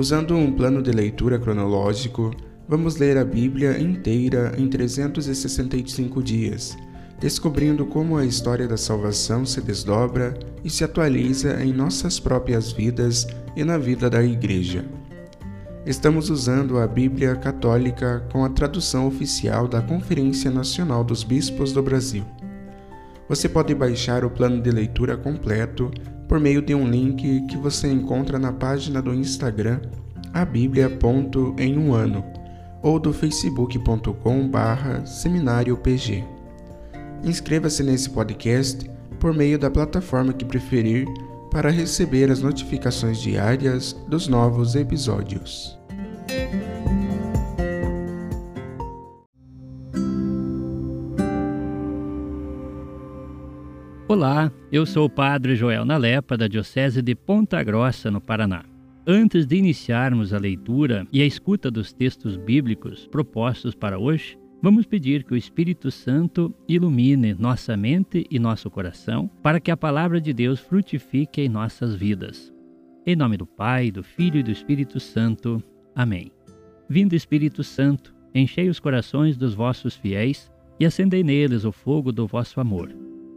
Usando um plano de leitura cronológico, vamos ler a Bíblia inteira em 365 dias, descobrindo como a história da salvação se desdobra e se atualiza em nossas próprias vidas e na vida da Igreja. Estamos usando a Bíblia Católica com a tradução oficial da Conferência Nacional dos Bispos do Brasil. Você pode baixar o plano de leitura completo por meio de um link que você encontra na página do Instagram abiblia.emumano ou do facebook.com/seminário PG. Inscreva-se nesse podcast por meio da plataforma que preferir para receber as notificações diárias dos novos episódios. Olá, eu sou o Padre Joel Nalepa, da Diocese de Ponta Grossa, no Paraná. Antes de iniciarmos a leitura e a escuta dos textos bíblicos propostos para hoje, vamos pedir que o Espírito Santo ilumine nossa mente e nosso coração para que a Palavra de Deus frutifique em nossas vidas. Em nome do Pai, do Filho e do Espírito Santo. Amém. Vindo Espírito Santo, enchei os corações dos vossos fiéis e acendei neles o fogo do vosso amor.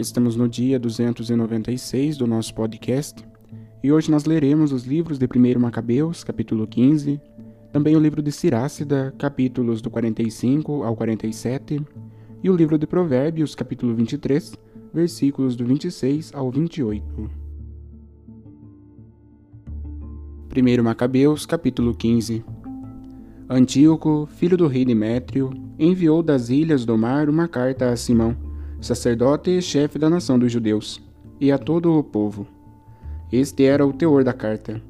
Estamos no dia 296 do nosso podcast, e hoje nós leremos os livros de 1 Macabeus, capítulo 15, também o livro de Cirácida, capítulos do 45 ao 47, e o livro de Provérbios, capítulo 23, versículos do 26 ao 28. 1 Macabeus, capítulo 15. Antíoco, filho do rei Demétrio, enviou das ilhas do mar uma carta a Simão, sacerdote e chefe da nação dos judeus, e a todo o povo. Este era o teor da carta.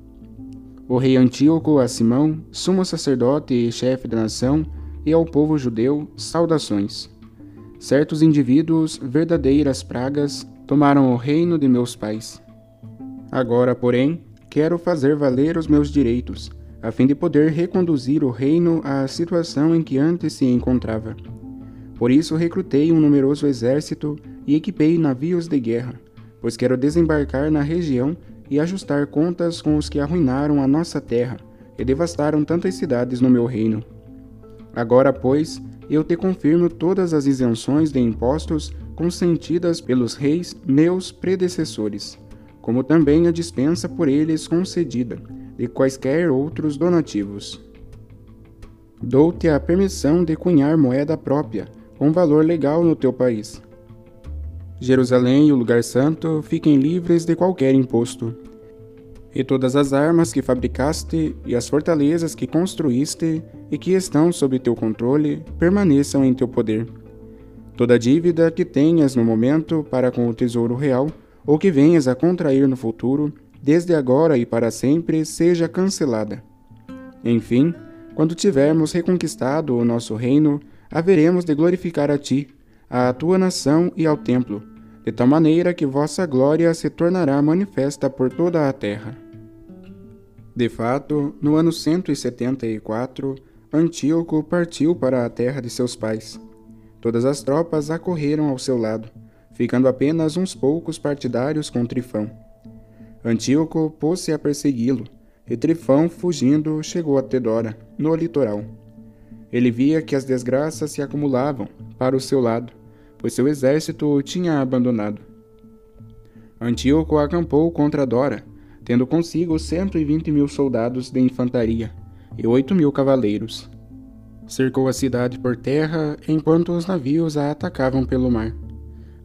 O rei Antíoco a Simão, sumo sacerdote e chefe da nação, e ao povo judeu, saudações. Certos indivíduos, verdadeiras pragas, tomaram o reino de meus pais. Agora, porém, quero fazer valer os meus direitos, a fim de poder reconduzir o reino à situação em que antes se encontrava. Por isso recrutei um numeroso exército e equipei navios de guerra, pois quero desembarcar na região e ajustar contas com os que arruinaram a nossa terra e devastaram tantas cidades no meu reino. Agora, pois, eu te confirmo todas as isenções de impostos consentidas pelos reis meus predecessores, como também a dispensa por eles concedida de quaisquer outros donativos. Dou-te a permissão de cunhar moeda própria, com valor legal no teu país. Jerusalém e o lugar santo fiquem livres de qualquer imposto. E todas as armas que fabricaste e as fortalezas que construíste e que estão sob teu controle permaneçam em teu poder. Toda dívida que tenhas no momento para com o tesouro real ou que venhas a contrair no futuro, desde agora e para sempre, seja cancelada. Enfim, quando tivermos reconquistado o nosso reino, haveremos de glorificar a ti, à tua nação e ao templo, de tal maneira que vossa glória se tornará manifesta por toda a terra. De fato, no ano 174, Antíoco partiu para a terra de seus pais. Todas as tropas acorreram ao seu lado, ficando apenas uns poucos partidários com Trifão. Antíoco pôs-se a persegui-lo, e Trifão, fugindo, chegou a Tedora, no litoral. Ele via que as desgraças se acumulavam para o seu lado, pois seu exército o tinha abandonado. Antíoco acampou contra Dora, tendo consigo 120.000 soldados de infantaria e 8.000 cavaleiros. Cercou a cidade por terra, enquanto os navios a atacavam pelo mar.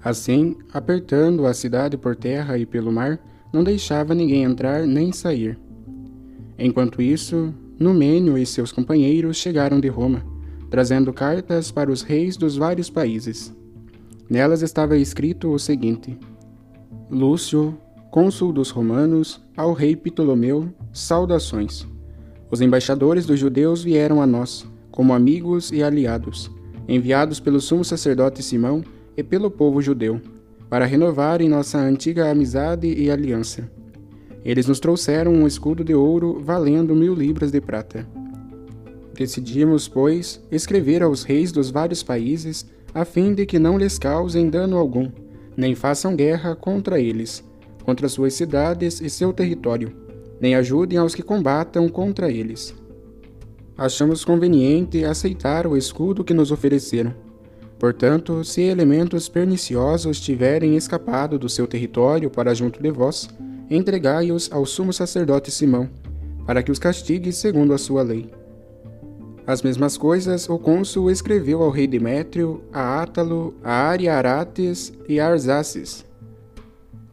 Assim, apertando a cidade por terra e pelo mar, não deixava ninguém entrar nem sair. Enquanto isso, Numênio e seus companheiros chegaram de Roma, trazendo cartas para os reis dos vários países. Nelas estava escrito o seguinte: Lúcio, cônsul dos romanos, ao rei Ptolomeu, saudações. Os embaixadores dos judeus vieram a nós, como amigos e aliados, enviados pelo sumo sacerdote Simão e pelo povo judeu, para renovarem nossa antiga amizade e aliança. Eles nos trouxeram um escudo de ouro valendo 1.000 libras de prata. Decidimos, pois, escrever aos reis dos vários países, a fim de que não lhes causem dano algum, nem façam guerra contra eles, contra suas cidades e seu território, nem ajudem aos que combatam contra eles. Achamos conveniente aceitar o escudo que nos ofereceram. Portanto, se elementos perniciosos tiverem escapado do seu território para junto de vós, entregai-os ao sumo sacerdote Simão, para que os castigue segundo a sua lei. As mesmas coisas o cônsul escreveu ao rei Demétrio, a Átalo, a Ariarates e a Arsaces.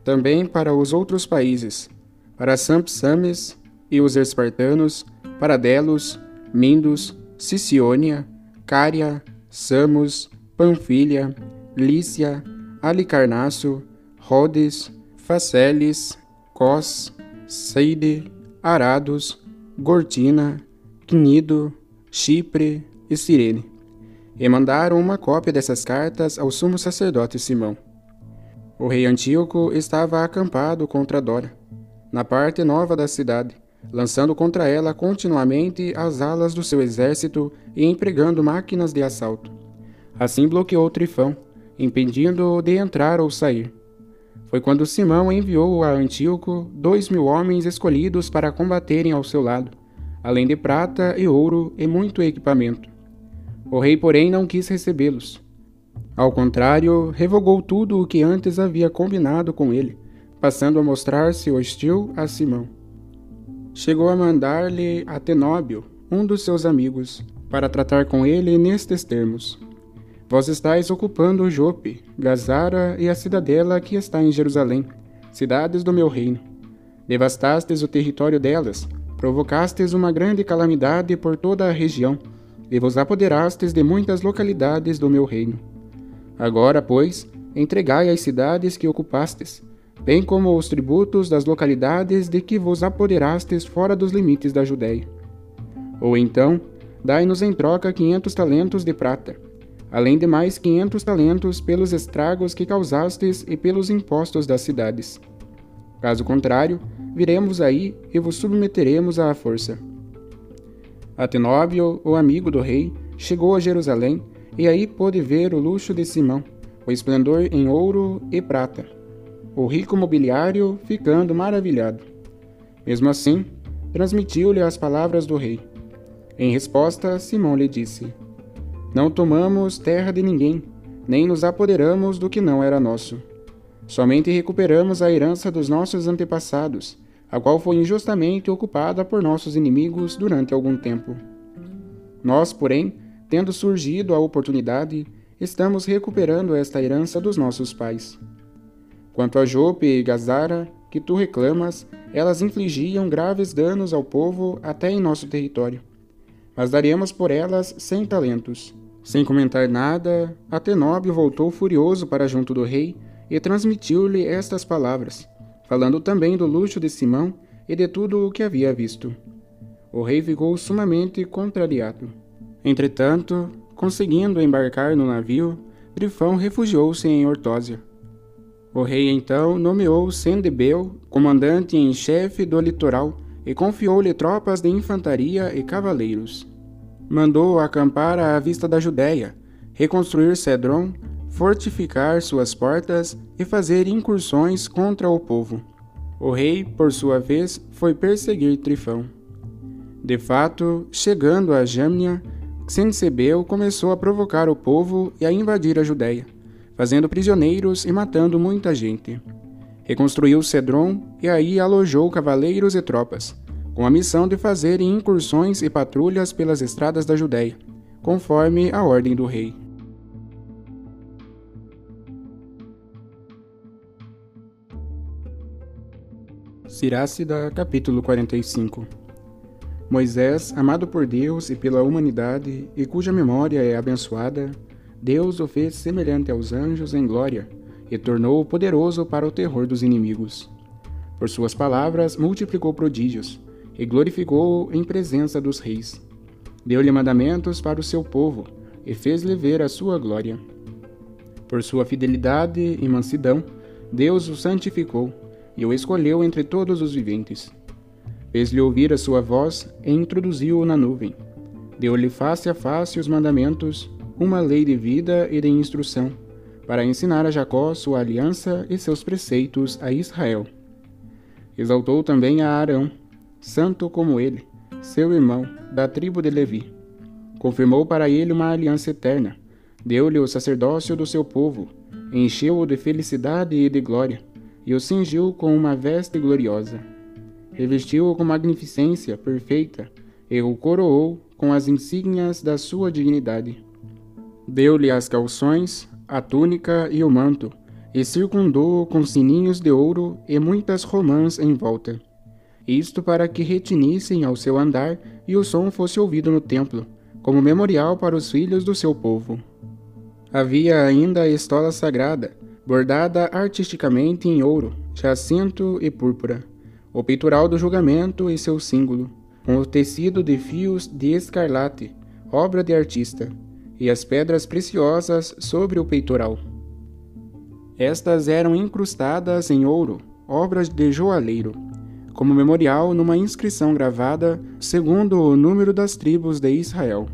Também para os outros países, para Sampsames e os espartanos, para Delos, Mindos, Siciônia, Cária, Samos, Panfilha, Lícia, Alicarnasso, Rhodes, Faceles, Cós, Seide, Arados, Gortina, Cnido, Chipre e Cirene, e mandaram uma cópia dessas cartas ao sumo sacerdote Simão. O rei Antíoco estava acampado contra Dora, na parte nova da cidade, lançando contra ela continuamente as alas do seu exército e empregando máquinas de assalto. Assim bloqueou Trifão, impedindo-o de entrar ou sair. Foi quando Simão enviou a Antíoco 2.000 homens escolhidos para combaterem ao seu lado, além de prata e ouro e muito equipamento. O rei, porém, não quis recebê-los. Ao contrário, revogou tudo o que antes havia combinado com ele, passando a mostrar-se hostil a Simão. Chegou a mandar-lhe Atenóbio, um dos seus amigos, para tratar com ele nestes termos: Vós estáis ocupando Jope, Gazara e a cidadela que está em Jerusalém, cidades do meu reino. Devastastes o território delas, provocastes uma grande calamidade por toda a região, e vos apoderastes de muitas localidades do meu reino. Agora, pois, entregai as cidades que ocupastes, bem como os tributos das localidades de que vos apoderastes fora dos limites da Judéia. Ou então, dai-nos em troca 500 talentos de prata, além de mais 500 talentos pelos estragos que causastes e pelos impostos das cidades. Caso contrário, viremos aí e vos submeteremos à força. Atenóbio, o amigo do rei, chegou a Jerusalém, e aí pôde ver o luxo de Simão, o esplendor em ouro e prata, o rico mobiliário, ficando maravilhado. Mesmo assim, transmitiu-lhe as palavras do rei. Em resposta, Simão lhe disse: Não tomamos terra de ninguém, nem nos apoderamos do que não era nosso. Somente recuperamos a herança dos nossos antepassados, a qual foi injustamente ocupada por nossos inimigos durante algum tempo. Nós, porém, tendo surgido a oportunidade, estamos recuperando esta herança dos nossos pais. Quanto a Jope e Gazara, que tu reclamas, elas infligiam graves danos ao povo até em nosso território. Mas daremos por elas 100 talentos. Sem comentar nada, Atenóbio voltou furioso para junto do rei e transmitiu-lhe estas palavras, falando também do luxo de Simão e de tudo o que havia visto. O rei ficou sumamente contrariado. Entretanto, conseguindo embarcar no navio, Trifão refugiou-se em Ortósia. O rei então nomeou Sendebel comandante em chefe do litoral e confiou-lhe tropas de infantaria e cavaleiros. Mandou acampar à vista da Judéia, reconstruir Cedron, fortificar suas portas e fazer incursões contra o povo. O rei, por sua vez, foi perseguir Trifão. De fato, chegando a Jamnia, Sensebeu começou a provocar o povo e a invadir a Judéia, fazendo prisioneiros e matando muita gente. Reconstruiu Cedron e aí alojou cavaleiros e tropas, com a missão de fazerem incursões e patrulhas pelas estradas da Judéia, conforme a ordem do rei. Cirácida, capítulo 45. Moisés, amado por Deus e pela humanidade, e cuja memória é abençoada, Deus o fez semelhante aos anjos em glória, e tornou-o poderoso para o terror dos inimigos. Por suas palavras multiplicou prodígios, e glorificou-o em presença dos reis. Deu-lhe mandamentos para o seu povo, e fez-lhe ver a sua glória. Por sua fidelidade e mansidão, Deus o santificou, e o escolheu entre todos os viventes. Fez-lhe ouvir a sua voz e introduziu-o na nuvem. Deu-lhe face a face os mandamentos, uma lei de vida e de instrução, para ensinar a Jacó sua aliança e seus preceitos a Israel. Exaltou também a Arão, santo como ele, seu irmão, da tribo de Levi. Confirmou para ele uma aliança eterna, deu-lhe o sacerdócio do seu povo, encheu-o de felicidade e de glória, e o cingiu com uma veste gloriosa. Revestiu-o com magnificência perfeita, e o coroou com as insígnias da sua dignidade. Deu-lhe as calções, a túnica e o manto, e circundou-o com sininhos de ouro e muitas romãs em volta. Isto para que retinissem ao seu andar e o som fosse ouvido no templo, como memorial para os filhos do seu povo. Havia ainda a estola sagrada, bordada artisticamente em ouro, jacinto e púrpura, o peitoral do julgamento e seu símbolo, com o tecido de fios de escarlate, obra de artista, e as pedras preciosas sobre o peitoral. Estas eram incrustadas em ouro, obras de joalheiro, como memorial numa inscrição gravada segundo o número das tribos de Israel.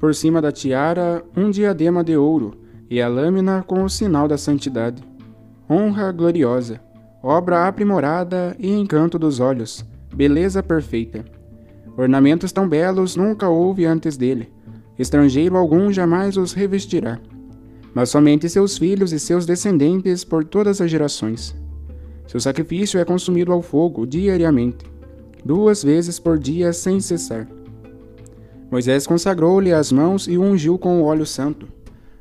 Por cima da tiara, um diadema de ouro e a lâmina com o sinal da santidade. Honra gloriosa, obra aprimorada e encanto dos olhos, beleza perfeita. Ornamentos tão belos nunca houve antes dele, estrangeiro algum jamais os revestirá, mas somente seus filhos e seus descendentes por todas as gerações. Seu sacrifício é consumido ao fogo diariamente, 2 vezes por dia sem cessar. Moisés consagrou-lhe as mãos e o ungiu com o óleo santo.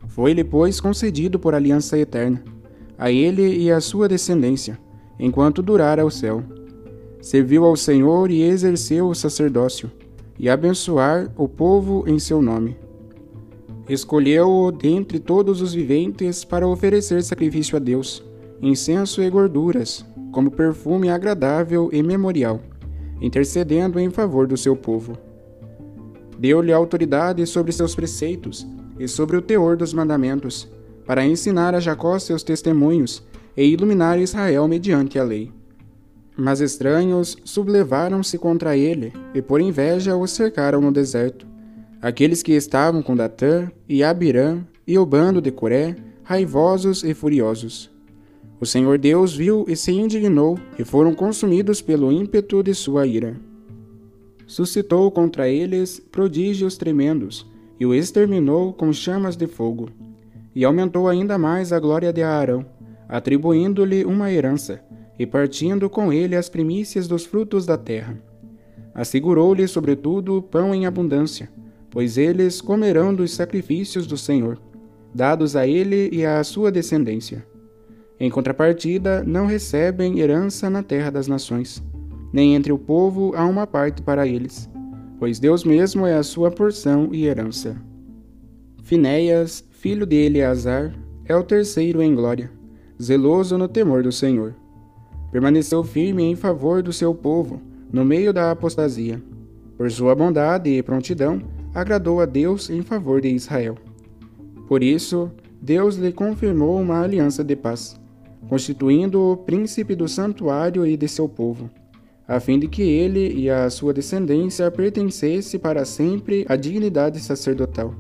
Foi-lhe, pois, concedido por aliança eterna, a ele e à sua descendência, enquanto durara o céu. Serviu ao Senhor e exerceu o sacerdócio, e abençoar o povo em seu nome. Escolheu-o dentre todos os viventes para oferecer sacrifício a Deus, incenso e gorduras, como perfume agradável e memorial, intercedendo em favor do seu povo. Deu-lhe autoridade sobre seus preceitos e sobre o teor dos mandamentos, para ensinar a Jacó seus testemunhos e iluminar Israel mediante a lei. Mas estranhos sublevaram-se contra ele e por inveja o cercaram no deserto. Aqueles que estavam com Datã e Abirã e o bando de Coré, raivosos e furiosos. O Senhor Deus viu e se indignou, e foram consumidos pelo ímpeto de sua ira. Suscitou contra eles prodígios tremendos, e o exterminou com chamas de fogo. E aumentou ainda mais a glória de Arão, atribuindo-lhe uma herança, e partindo com ele as primícias dos frutos da terra. Assegurou-lhe, sobretudo, pão em abundância, pois eles comerão dos sacrifícios do Senhor, dados a ele e à sua descendência. Em contrapartida, não recebem herança na terra das nações, nem entre o povo há uma parte para eles, pois Deus mesmo é a sua porção e herança. Finéias, filho de Eleazar, é o terceiro em glória, zeloso no temor do Senhor. Permaneceu firme em favor do seu povo, no meio da apostasia. Por sua bondade e prontidão, agradou a Deus em favor de Israel. Por isso, Deus lhe confirmou uma aliança de paz, constituindo-o príncipe do santuário e de seu povo, a fim de que ele e a sua descendência pertencesse para sempre à dignidade sacerdotal.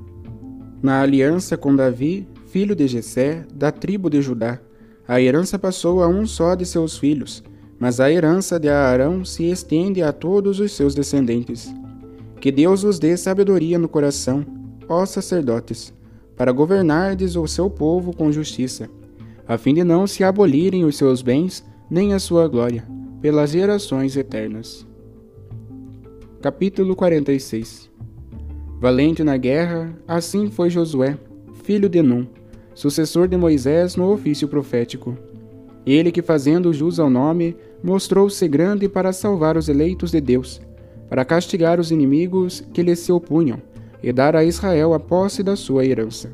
Na aliança com Davi, filho de Jessé, da tribo de Judá, a herança passou a um só de seus filhos, mas a herança de Arão se estende a todos os seus descendentes. Que Deus os dê sabedoria no coração, ó sacerdotes, para governardes o seu povo com justiça, a fim de não se abolirem os seus bens, nem a sua glória, pelas gerações eternas. Capítulo 46. Valente na guerra, assim foi Josué, filho de Num, sucessor de Moisés no ofício profético. Ele que, fazendo jus ao nome, mostrou-se grande para salvar os eleitos de Deus, para castigar os inimigos que lhe se opunham, e dar a Israel a posse da sua herança.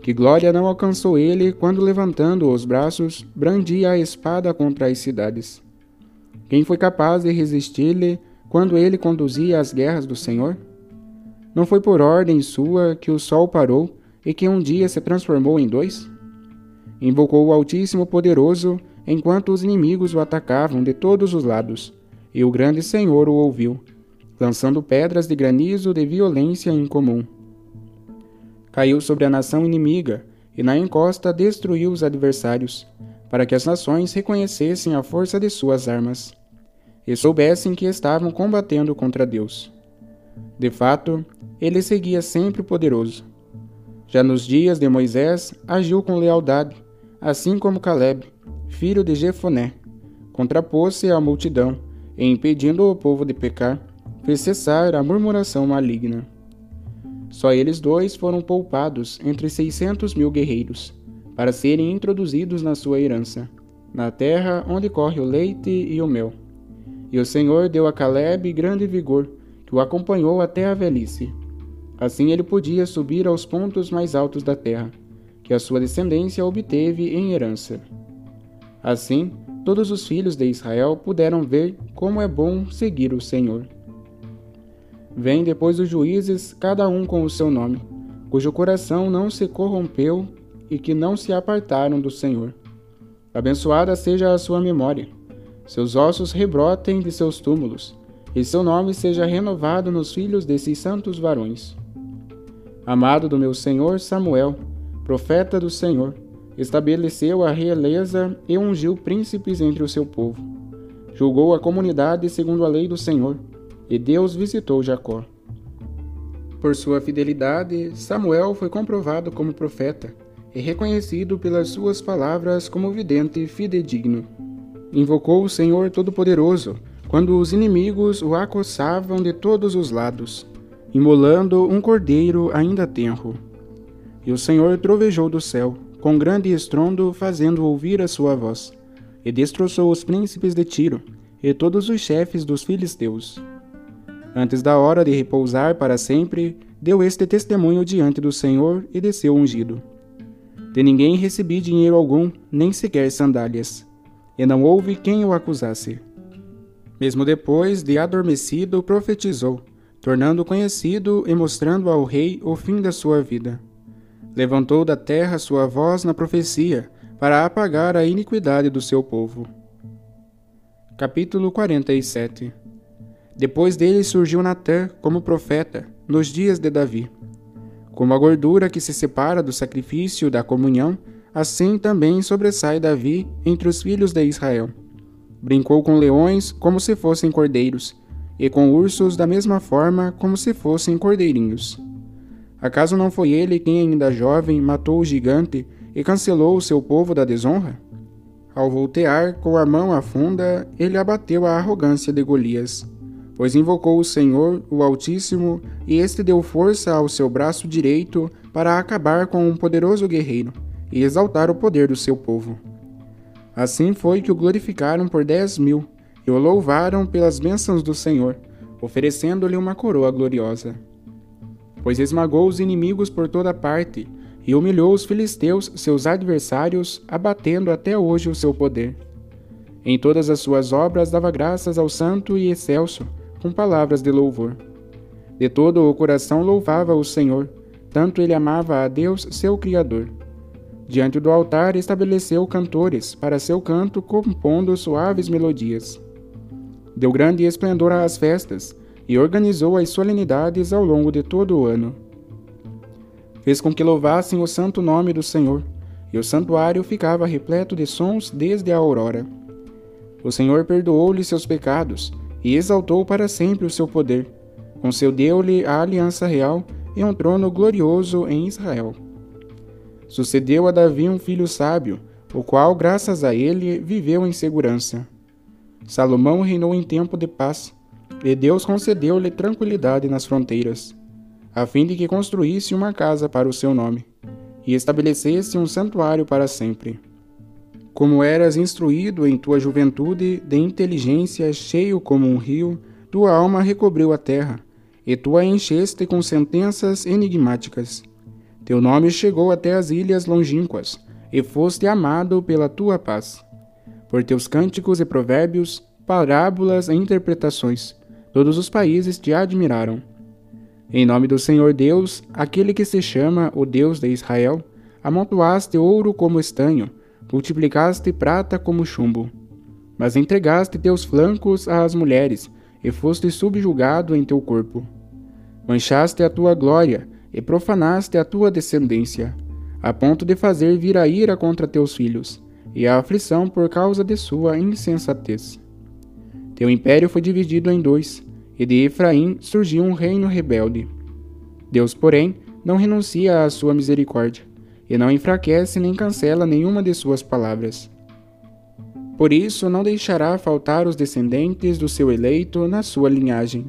Que glória não alcançou ele quando, levantando os braços, brandia a espada contra as cidades? Quem foi capaz de resistir-lhe quando ele conduzia as guerras do Senhor? Não foi por ordem sua que o sol parou e que um dia se transformou em dois? Invocou o Altíssimo Poderoso enquanto os inimigos o atacavam de todos os lados, e o grande Senhor o ouviu, lançando pedras de granizo de violência incomum. Caiu sobre a nação inimiga, e na encosta destruiu os adversários, para que as nações reconhecessem a força de suas armas, e soubessem que estavam combatendo contra Deus. De fato, ele seguia sempre poderoso. Já nos dias de Moisés, agiu com lealdade, assim como Caleb, filho de Jefoné, contrapôs-se à multidão, e impedindo o povo de pecar, fez cessar a murmuração maligna. Só eles dois foram poupados entre 600.000 guerreiros, para serem introduzidos na sua herança, na terra onde corre o leite e o mel. E o Senhor deu a Caleb grande vigor, que o acompanhou até a velhice. Assim ele podia subir aos pontos mais altos da terra, que a sua descendência obteve em herança. Assim, todos os filhos de Israel puderam ver como é bom seguir o Senhor. Vem depois os juízes, cada um com o seu nome, cujo coração não se corrompeu e que não se apartaram do Senhor. Abençoada seja a sua memória, seus ossos rebrotem de seus túmulos, e seu nome seja renovado nos filhos desses santos varões. Amado do meu Senhor Samuel, profeta do Senhor, estabeleceu a realeza e ungiu príncipes entre o seu povo. Julgou a comunidade segundo a lei do Senhor, e Deus visitou Jacó. Por sua fidelidade, Samuel foi comprovado como profeta e reconhecido pelas suas palavras como vidente fidedigno. Invocou o Senhor Todo-Poderoso quando os inimigos o acossavam de todos os lados, imolando um cordeiro ainda tenro. E o Senhor trovejou do céu, com grande estrondo, fazendo ouvir a sua voz, e destroçou os príncipes de Tiro e todos os chefes dos filisteus. Antes da hora de repousar para sempre, deu este testemunho diante do Senhor e de seu ungido. De ninguém recebi dinheiro algum, nem sequer sandálias, e não houve quem o acusasse. Mesmo depois de adormecido, profetizou, tornando conhecido e mostrando ao rei o fim da sua vida. Levantou da terra sua voz na profecia, para apagar a iniquidade do seu povo. Capítulo 47. Depois dele surgiu Natã como profeta, nos dias de Davi. Como a gordura que se separa do sacrifício da comunhão, assim também sobressai Davi entre os filhos de Israel. Brincou com leões como se fossem cordeiros, e com ursos da mesma forma como se fossem cordeirinhos. Acaso não foi ele quem, ainda jovem, matou o gigante e cancelou o seu povo da desonra? Ao voltear com a mão à funda, ele abateu a arrogância de Golias, pois invocou o Senhor, o Altíssimo, e este deu força ao seu braço direito para acabar com um poderoso guerreiro, e exaltar o poder do seu povo. Assim foi que o glorificaram por 10.000, e o louvaram pelas bênçãos do Senhor, oferecendo-lhe uma coroa gloriosa. Pois esmagou os inimigos por toda parte, e humilhou os filisteus, seus adversários, abatendo até hoje o seu poder. Em todas as suas obras dava graças ao Santo e Excelso, com palavras de louvor. De todo o coração louvava o Senhor, tanto ele amava a Deus, seu Criador. Diante do altar estabeleceu cantores, para seu canto compondo suaves melodias. Deu grande esplendor às festas, e organizou as solenidades ao longo de todo o ano. Fez com que louvassem o santo nome do Senhor, e o santuário ficava repleto de sons desde a aurora. O Senhor perdoou-lhe seus pecados, e exaltou para sempre o seu poder. Concedeu-lhe a aliança real e um trono glorioso em Israel. Sucedeu a Davi um filho sábio, o qual, graças a ele, viveu em segurança. Salomão reinou em tempo de paz, e Deus concedeu-lhe tranquilidade nas fronteiras, a fim de que construísse uma casa para o seu nome, e estabelecesse um santuário para sempre. Como eras instruído em tua juventude, de inteligência, cheio como um rio, tua alma recobriu a terra, e tu a encheste com sentenças enigmáticas. Teu nome chegou até as ilhas longínquas, e foste amado pela tua paz. Por teus cânticos e provérbios, parábolas e interpretações, todos os países te admiraram. Em nome do Senhor Deus, aquele que se chama o Deus de Israel, amontoaste ouro como estanho, multiplicaste prata como chumbo. Mas entregaste teus flancos às mulheres, e foste subjugado em teu corpo. Manchaste a tua glória, e profanaste a tua descendência, a ponto de fazer vir a ira contra teus filhos, e a aflição por causa de sua insensatez. Teu império foi dividido em dois, e de Efraim surgiu um reino rebelde. Deus, porém, não renuncia à sua misericórdia, e não enfraquece nem cancela nenhuma de suas palavras. Por isso não deixará faltar os descendentes do seu eleito na sua linhagem,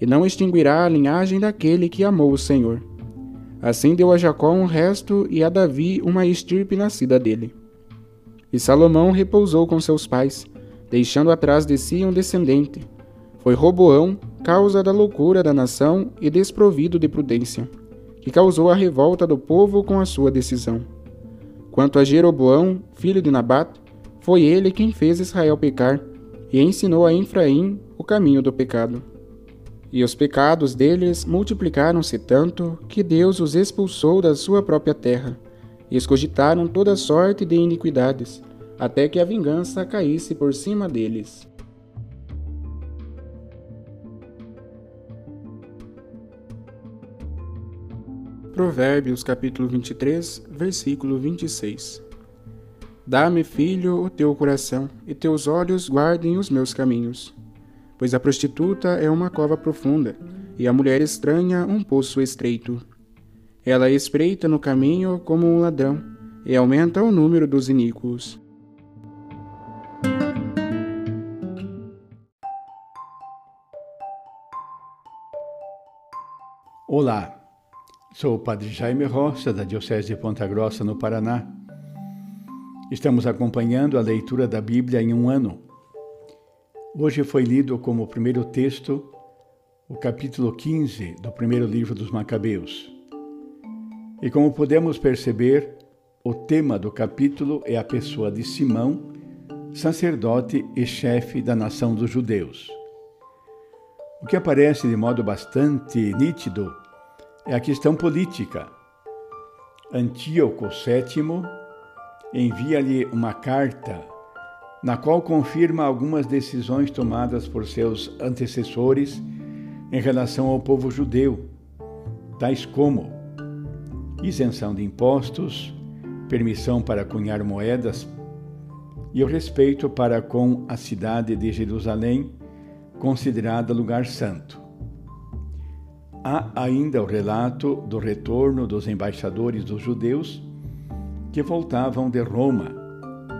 e não extinguirá a linhagem daquele que amou o Senhor. Assim deu a Jacó um resto e a Davi uma estirpe nascida dele. E Salomão repousou com seus pais, deixando atrás de si um descendente. Foi Roboão, causa da loucura da nação e desprovido de prudência, que causou a revolta do povo com a sua decisão. Quanto a Jeroboão, filho de Nabat, foi ele quem fez Israel pecar, e ensinou a Efraim o caminho do pecado. E os pecados deles multiplicaram-se tanto, que Deus os expulsou da sua própria terra, e escogitaram toda sorte de iniquidades, até que a vingança caísse por cima deles. Provérbios capítulo 23, versículo 26. Dá-me, filho, o teu coração, e teus olhos guardem os meus caminhos. Pois a prostituta é uma cova profunda, e a mulher estranha um poço estreito. Ela espreita no caminho como um ladrão, e aumenta o número dos iníquos. Olá! Sou o Padre Jaime Rocha, da Diocese de Ponta Grossa, no Paraná. Estamos acompanhando a leitura da Bíblia em um ano. Hoje foi lido como primeiro texto o capítulo 15 do primeiro livro dos Macabeus. E como podemos perceber, o tema do capítulo é a pessoa de Simão, sacerdote e chefe da nação dos judeus. O que aparece de modo bastante nítido é a questão política. Antíoco VII envia-lhe uma carta na qual confirma algumas decisões tomadas por seus antecessores em relação ao povo judeu, tais como isenção de impostos, permissão para cunhar moedas e o respeito para com a cidade de Jerusalém, considerada lugar santo. Há ainda o relato do retorno dos embaixadores dos judeus que voltavam de Roma,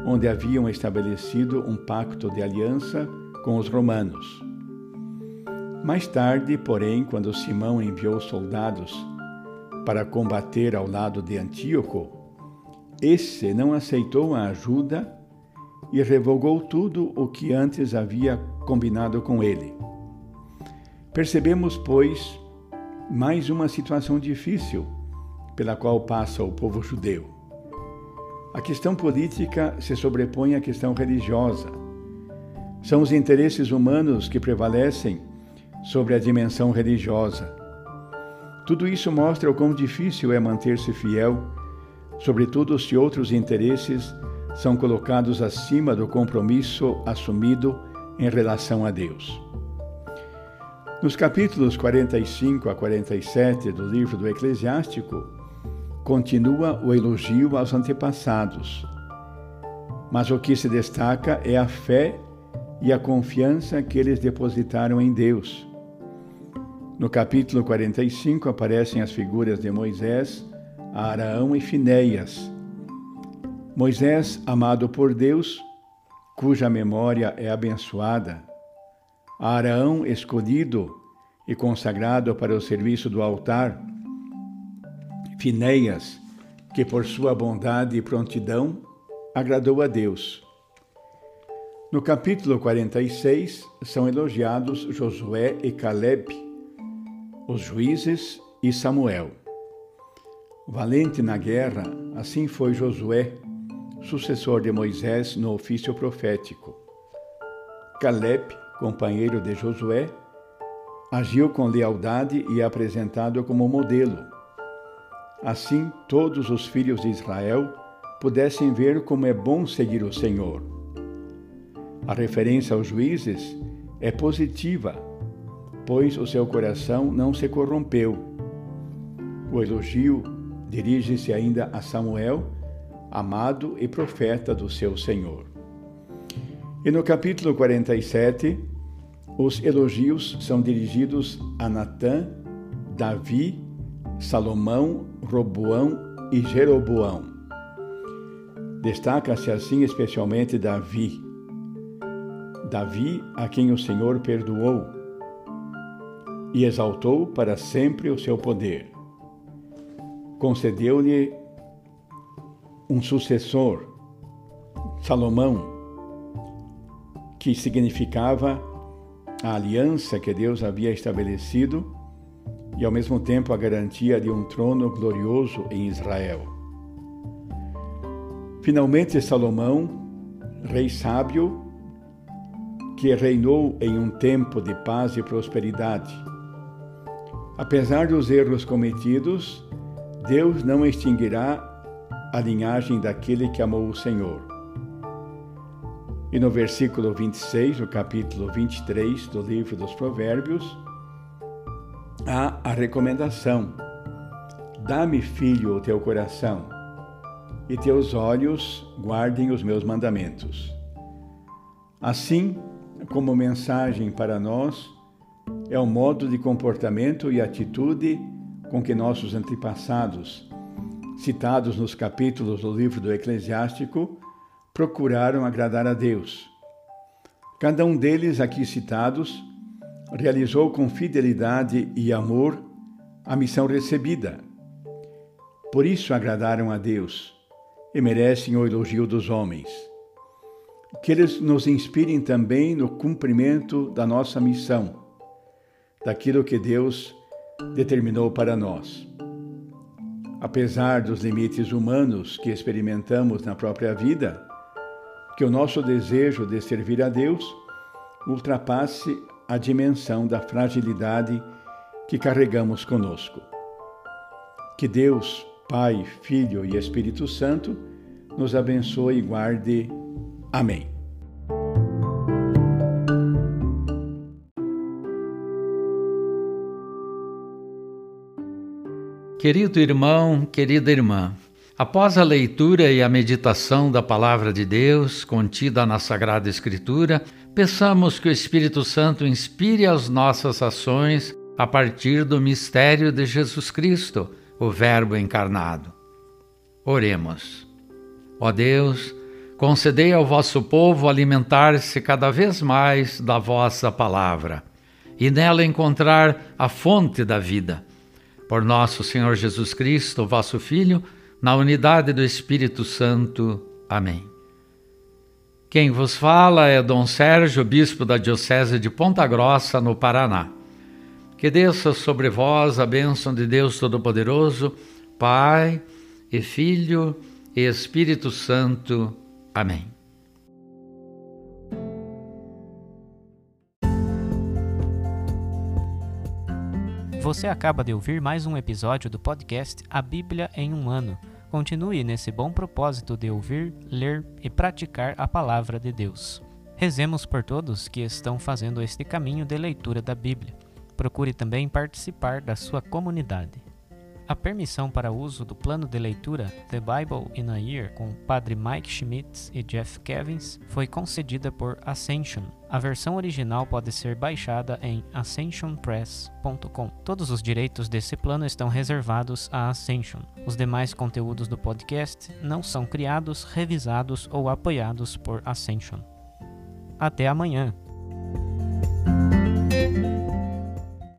onde haviam estabelecido um pacto de aliança com os romanos. Mais tarde, porém, quando Simão enviou soldados para combater ao lado de Antíoco, esse não aceitou a ajuda e revogou tudo o que antes havia combinado com ele. Percebemos, pois, mais uma situação difícil pela qual passa o povo judeu. A questão política se sobrepõe à questão religiosa. São os interesses humanos que prevalecem sobre a dimensão religiosa. Tudo isso mostra o quão difícil é manter-se fiel, sobretudo se outros interesses são colocados acima do compromisso assumido em relação a Deus. Nos capítulos 45 a 47 do livro do Eclesiástico, continua o elogio aos antepassados. Mas o que se destaca é a fé e a confiança que eles depositaram em Deus. No capítulo 45 aparecem as figuras de Moisés, Arão e Finéias. Moisés, amado por Deus, cuja memória é abençoada, Arão, escolhido e consagrado para o serviço do altar, Finéias, que por sua bondade e prontidão agradou a Deus. No capítulo 46, são elogiados Josué e Caleb, os juízes e Samuel. Valente na guerra, assim foi Josué, sucessor de Moisés no ofício profético. Caleb, companheiro de Josué, agiu com lealdade e é apresentado como modelo. Assim, todos os filhos de Israel pudessem ver como é bom seguir o Senhor. A referência aos juízes é positiva, pois o seu coração não se corrompeu. O elogio dirige-se ainda a Samuel, amado e profeta do seu Senhor. E no capítulo 47, os elogios são dirigidos a Natã, Davi, Salomão, Roboão e Jeroboão. Destaca-se assim especialmente Davi, a quem o Senhor perdoou e exaltou para sempre o seu poder. Concedeu-lhe um sucessor, Salomão, que significava a aliança que Deus havia estabelecido e, ao mesmo tempo, a garantia de um trono glorioso em Israel. Finalmente, Salomão, rei sábio, que reinou em um tempo de paz e prosperidade. Apesar dos erros cometidos, Deus não extinguirá a linhagem daquele que amou o Senhor. E no versículo 26, do capítulo 23 do livro dos Provérbios, há a recomendação: dá-me, filho, o teu coração, e teus olhos guardem os meus mandamentos. Assim, como mensagem para nós, é o modo de comportamento e atitude com que nossos antepassados, citados nos capítulos do livro do Eclesiástico, procuraram agradar a Deus. Cada um deles aqui citados realizou com fidelidade e amor a missão recebida. Por isso agradaram a Deus e merecem o elogio dos homens. Que eles nos inspirem também no cumprimento da nossa missão, daquilo que Deus determinou para nós. Apesar dos limites humanos que experimentamos na própria vida, que o nosso desejo de servir a Deus ultrapasse a dimensão da fragilidade que carregamos conosco. Que Deus, Pai, Filho e Espírito Santo, nos abençoe e guarde. Amém. Querido irmão, querida irmã, após a leitura e a meditação da Palavra de Deus contida na Sagrada Escritura, peçamos que o Espírito Santo inspire as nossas ações a partir do mistério de Jesus Cristo, o Verbo encarnado. Oremos. Ó Deus, concedei ao vosso povo alimentar-se cada vez mais da vossa palavra e nela encontrar a fonte da vida. Por nosso Senhor Jesus Cristo, vosso Filho, na unidade do Espírito Santo. Amém. Quem vos fala é Dom Sérgio, bispo da Diocese de Ponta Grossa, no Paraná. Que desça sobre vós a bênção de Deus Todo-Poderoso, Pai e Filho e Espírito Santo. Amém. Você acaba de ouvir mais um episódio do podcast A Bíblia em um Ano. Continue nesse bom propósito de ouvir, ler e praticar a Palavra de Deus. Rezemos por todos que estão fazendo este caminho de leitura da Bíblia. Procure também participar da sua comunidade. A permissão para uso do plano de leitura The Bible in a Year, com o padre Mike Schmitz e Jeff Kevins, foi concedida por Ascension. A versão original pode ser baixada em ascensionpress.com. Todos os direitos desse plano estão reservados à Ascension. Os demais conteúdos do podcast não são criados, revisados ou apoiados por Ascension. Até amanhã!